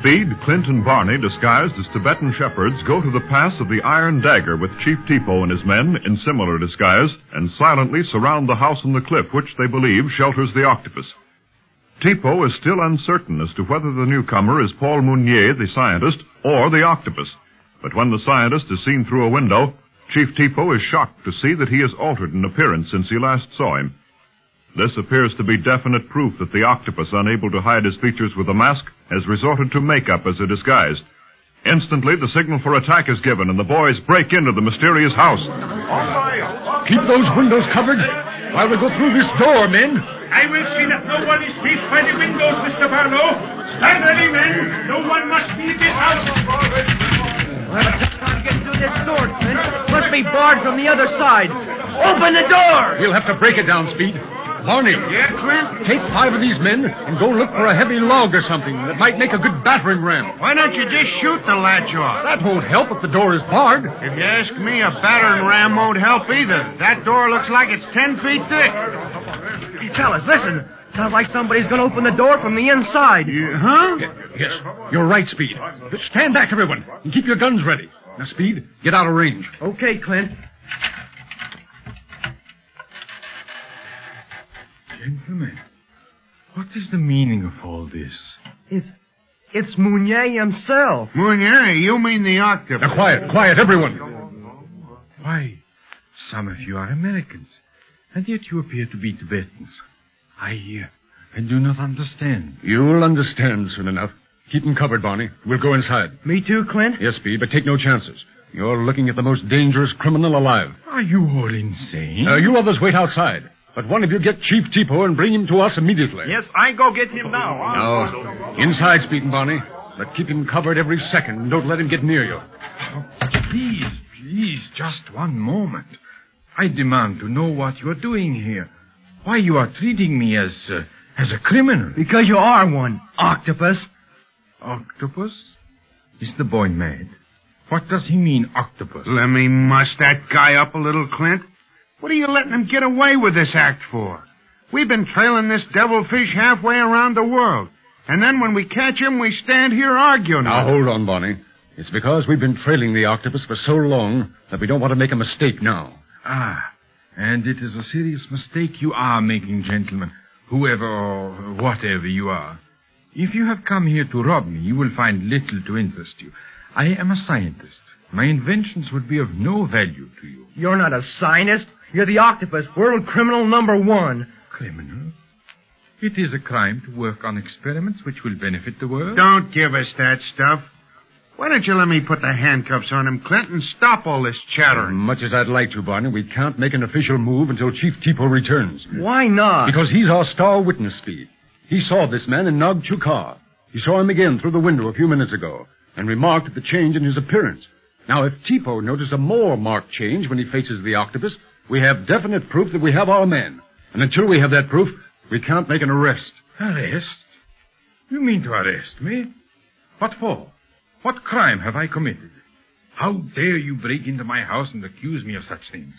Speed, Clint, and Barney, disguised as Tibetan shepherds, go to the Pass of the Iron Dagger with Chief Tipo and his men in similar disguise and silently surround the house on the cliff, which they believe shelters the octopus. Tipo is still uncertain as to whether the newcomer is Paul Mounier, the scientist, or the octopus. But when the scientist is seen through a window, Chief Tipo is shocked to see that he has altered in appearance since he last saw him. This appears to be definite proof that the octopus, unable to hide his features with a mask, has resorted to makeup as a disguise. Instantly, the signal for attack is given, and the boys break into the mysterious house. Keep those windows covered while we go through this door, men. I will see that no one is sleep by the windows, Mr. Barlow. Stand ready, men. No one must leave this house. I can't get through this door, Clint. Must be barred from the other side. Open the door! We'll have to break it down, Speed. Barney, yeah, Clint? Take 5 of these men and go look for a heavy log or something that might make a good battering ram. Why don't you just shoot the latch off? That won't help if the door is barred. If you ask me, a battering ram won't help either. That door looks like it's 10 feet thick. Hey, fellas, listen. Sounds like somebody's going to open the door from the inside. Huh? Yes, you're right, Speed. But stand back, everyone, and keep your guns ready. Now, Speed, get out of range. Okay, Clint. Gentlemen, what is the meaning of all this? It's Mounier himself. Mounier? You mean the octopus? Now, quiet, everyone. Why, some of you are Americans, and yet you appear to be Tibetans. I do not understand. You'll understand soon enough. Keep them covered, Barney. We'll go inside. Me too, Clint? Yes, Speed, but take no chances. You're looking at the most dangerous criminal alive. Are you all insane? You others wait outside. But one of you get Chief Tipo and bring him to us immediately. Yes, I go get him now. No. Inside, Speed and Barney. But keep him covered every second and don't let him get near you. Oh, please, just one moment. I demand to know what you're doing here. Why you are treating me as a criminal. Because you are one, octopus. Octopus? Is the boy mad? What does he mean, octopus? Let me mush that guy up a little, Clint. What are you letting him get away with this act for? We've been trailing this devilfish halfway around the world. And then when we catch him, we stand here arguing. Now, hold on, Barney. It's because we've been trailing the octopus for so long that we don't want to make a mistake now. Ah, and it is a serious mistake you are making, gentlemen, whoever or whatever you are. If you have come here to rob me, you will find little to interest you. I am a scientist. My inventions would be of no value to you. You're not a scientist. You're the octopus, world criminal #1. Criminal? It is a crime to work on experiments which will benefit the world. Don't give us that stuff. Why don't you let me put the handcuffs on him, Clint, and stop all this chatter? As much as I'd like to, Barney, we can't make an official move until Chief Tipo returns. Why not? Because he's our star witness, Speed. He saw this man in Nagchuka. He saw him again through the window a few minutes ago and remarked at the change in his appearance. Now, if Tipo notices a more marked change when he faces the octopus, we have definite proof that we have our man. And until we have that proof, we can't make an arrest. Arrest? You mean to arrest me? What for? What crime have I committed? How dare you break into my house and accuse me of such things?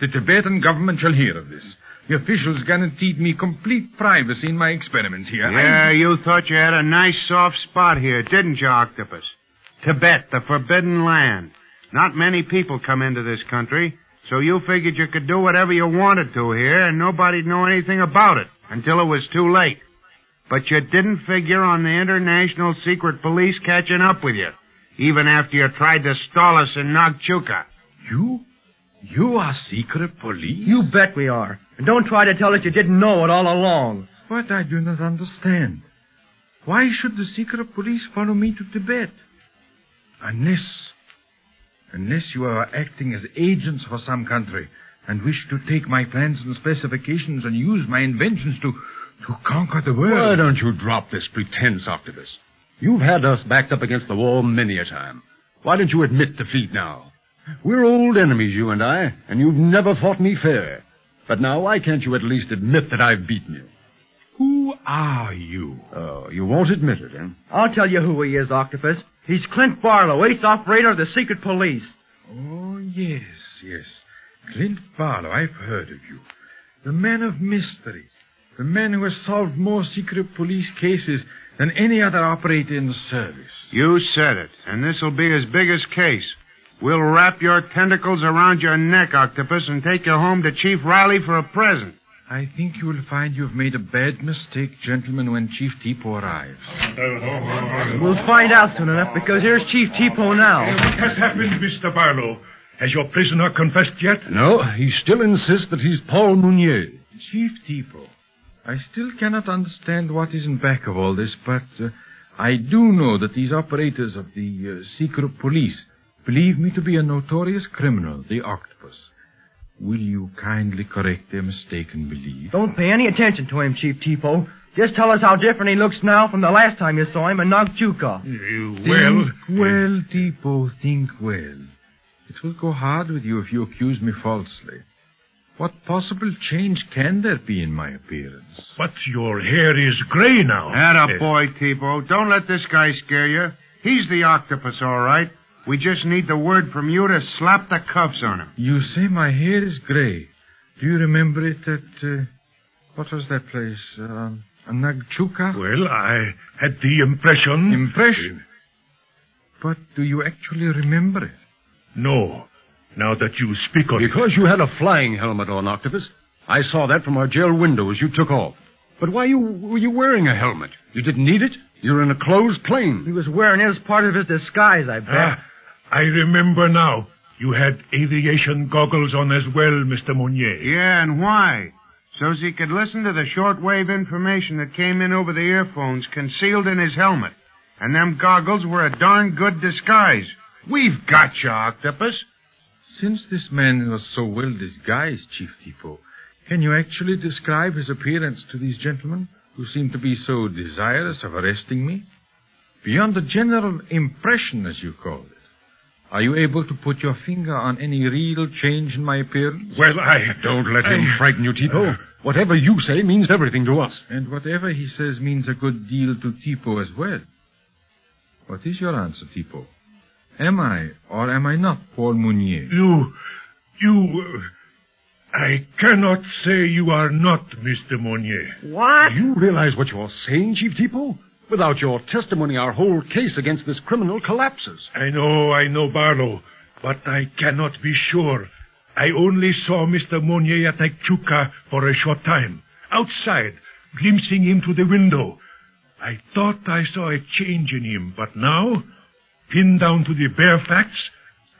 The Tibetan government shall hear of this. The officials guaranteed me complete privacy in my experiments here. Yeah, you thought you had a nice soft spot here, didn't you, Octopus? Tibet, the forbidden land. Not many people come into this country, so you figured you could do whatever you wanted to here, and nobody'd know anything about it until it was too late. But you didn't figure on the International Secret Police catching up with you, even after you tried to stall us in Nagchuka. You? You are secret police? You bet we are. And don't try to tell us you didn't know it all along. But I do not understand. Why should the secret police follow me to Tibet? Unless you are acting as agents for some country and wish to take my plans and specifications and use my inventions to conquer the world. Why don't you drop this pretense, Octopus? You've had us backed up against the wall many a time. Why don't you admit defeat now? We're old enemies, you and I, and you've never fought me fair. But now, why can't you at least admit that I've beaten you? Who are you? Oh, you won't admit it, eh? I'll tell you who he is, Octopus. He's Clint Barlow, ace operator of the secret police. Oh, yes. Clint Barlow, I've heard of you. The man of mystery. The man who has solved more secret police cases than any other operator in the service. You said it, and this'll be his biggest case. We'll wrap your tentacles around your neck, Octopus, and take you home to Chief Riley for a present. I think you will find you've made a bad mistake, gentlemen, when Chief Tipo arrives. We'll find out soon enough, because here's Chief Tipo now. What has happened, Mr. Barlow? Has your prisoner confessed yet? No, he still insists that he's Paul Mounier. Chief Tipo, I still cannot understand what is in back of all this, but I do know that these operators of the secret police believe me to be a notorious criminal, the octopus. Will you kindly correct their mistaken belief? Don't pay any attention to him, Chief Tipo. Just tell us how different he looks now from the last time you saw him in Nagchuka. Well, Tipo, think well. It will go hard with you if you accuse me falsely. What possible change can there be in my appearance? But your hair is gray now. Attaboy, Tipo. Don't let this guy scare you. He's the octopus, all right. We just need the word from you to slap the cuffs on him. You say my hair is gray. Do you remember it at... what was that place? Nagchuka? Well, I had the impression... Impression? But do you actually remember it? No. Now that you speak of it... Because you had a flying helmet on, Octopus. I saw that from our jail window as you took off. But why were you wearing a helmet? You didn't need it. You're in a closed plane. He was wearing it as part of his disguise, I bet. I remember now. You had aviation goggles on as well, Mr. Mounier. Yeah, and why? So he could listen to the shortwave information that came in over the earphones concealed in his helmet. And them goggles were a darn good disguise. We've got you, Octopus. Since this man was so well disguised, Chief Tipo, can you actually describe his appearance to these gentlemen who seem to be so desirous of arresting me? Beyond the general impression, as you called it, are you able to put your finger on any real change in my appearance? Well, Don't let him frighten you, Tipo. Whatever you say means everything to us. And whatever he says means a good deal to Tipo as well. What is your answer, Tipo? Am I, or am I not, Paul Mounier? I cannot say you are not, Mr. Mounier. What? Do you realize what you're saying, Chief Tipo? Without your testimony, our whole case against this criminal collapses. I know, Barlow, but I cannot be sure. I only saw Mr. Mounier at Nagchuka for a short time, outside, glimpsing him through the window. I thought I saw a change in him, but now... pinned down to the bare facts,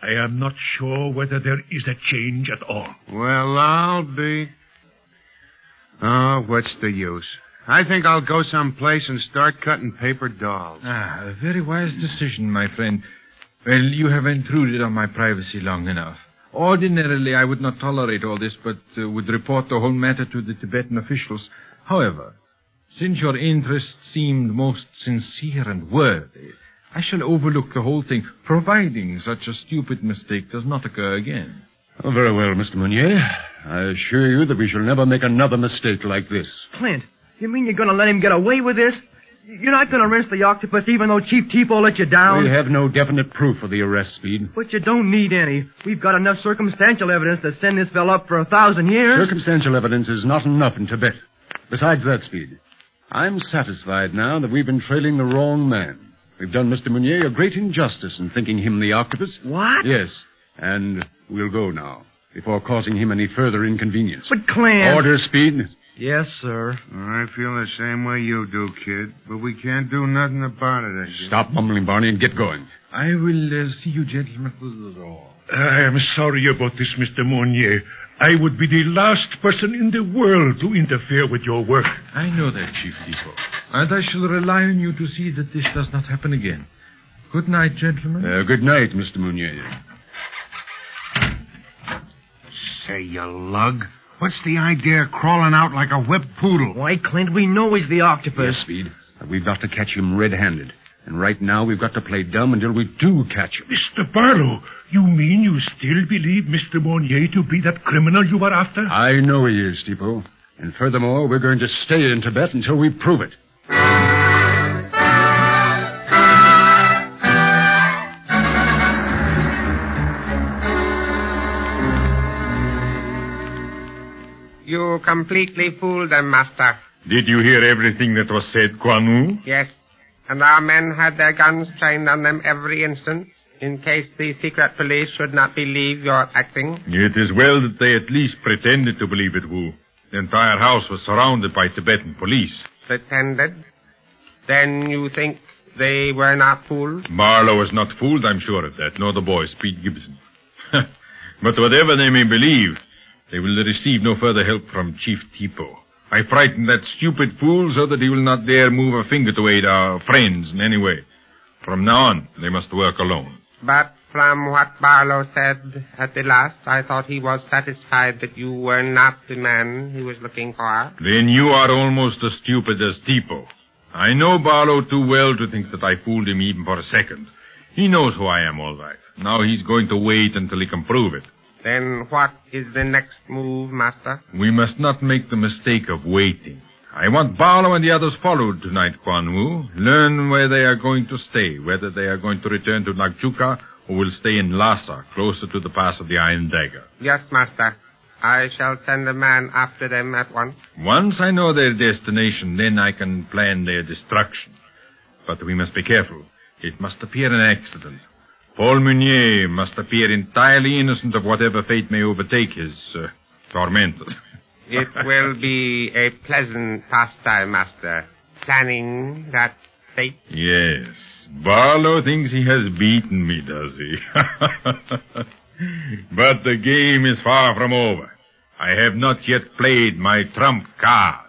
I am not sure whether there is a change at all. Well, I'll be... Oh, what's the use? I think I'll go someplace and start cutting paper dolls. Ah, a very wise decision, my friend. Well, you have intruded on my privacy long enough. Ordinarily, I would not tolerate all this, but would report the whole matter to the Tibetan officials. However, since your interest seemed most sincere and worthy, I shall overlook the whole thing, providing such a stupid mistake does not occur again. Oh, very well, Mr. Mounier. I assure you that we shall never make another mistake like this. Clint, you mean you're going to let him get away with this? You're not going to arrest the octopus even though Chief Tipo let you down? We have no definite proof of the arrest, Speed. But you don't need any. We've got enough circumstantial evidence to send this fellow up for 1,000 years. Circumstantial evidence is not enough in Tibet. Besides that, Speed, I'm satisfied now that we've been trailing the wrong man. We've done Mr. Mounier a great injustice in thinking him the octopus. What? Yes, and we'll go now before causing him any further inconvenience. But, Clint... Order, Speed... Yes, sir. I feel the same way you do, kid, but we can't do nothing about it, I guess. Stop mumbling, Barney, and get going. I will see you gentlemen through the door. I am sorry about this, Mr. Mounier. I would be the last person in the world to interfere with your work. I know that, Chief Tipo, and I shall rely on you to see that this does not happen again. Good night, gentlemen. Good night, Mr. Mounier. Say, you lug... What's the idea of crawling out like a whipped poodle? Why, Clint, we know he's the octopus. Yes, Speed. We've got to catch him red-handed. And right now, we've got to play dumb until we do catch him. Mr. Barlow, you mean you still believe Mr. Mounier to be that criminal you were after? I know he is, Tipo. And furthermore, we're going to stay in Tibet until we prove it. You completely fooled them, Master. Did you hear everything that was said, Kwan Wu? Yes. And our men had their guns trained on them every instant, in case the secret police should not believe your acting. It is well that they at least pretended to believe it, Wu. The entire house was surrounded by Tibetan police. Pretended? Then you think they were not fooled? Barlow was not fooled, I'm sure of that, nor the boy, Speed Gibson. But whatever they may believe... they will receive no further help from Chief Tipo. I frightened that stupid fool so that he will not dare move a finger to aid our friends in any way. From now on, they must work alone. But from what Barlow said at the last, I thought he was satisfied that you were not the man he was looking for. Then you are almost as stupid as Tipo. I know Barlow too well to think that I fooled him even for a second. He knows who I am, all right. Now he's going to wait until he can prove it. Then what is the next move, Master? We must not make the mistake of waiting. I want Barlow and the others followed tonight, Kwan Wu. Learn where they are going to stay, whether they are going to return to Nagchuka or will stay in Lhasa, closer to the Pass of the Iron Dagger. Yes, Master. I shall send a man after them at once. Once I know their destination, then I can plan their destruction. But we must be careful. It must appear an accident. Paul Mounier must appear entirely innocent of whatever fate may overtake his tormentors. It will be a pleasant pastime, Master, planning that fate. Yes. Barlow thinks he has beaten me, does he? But the game is far from over. I have not yet played my trump card.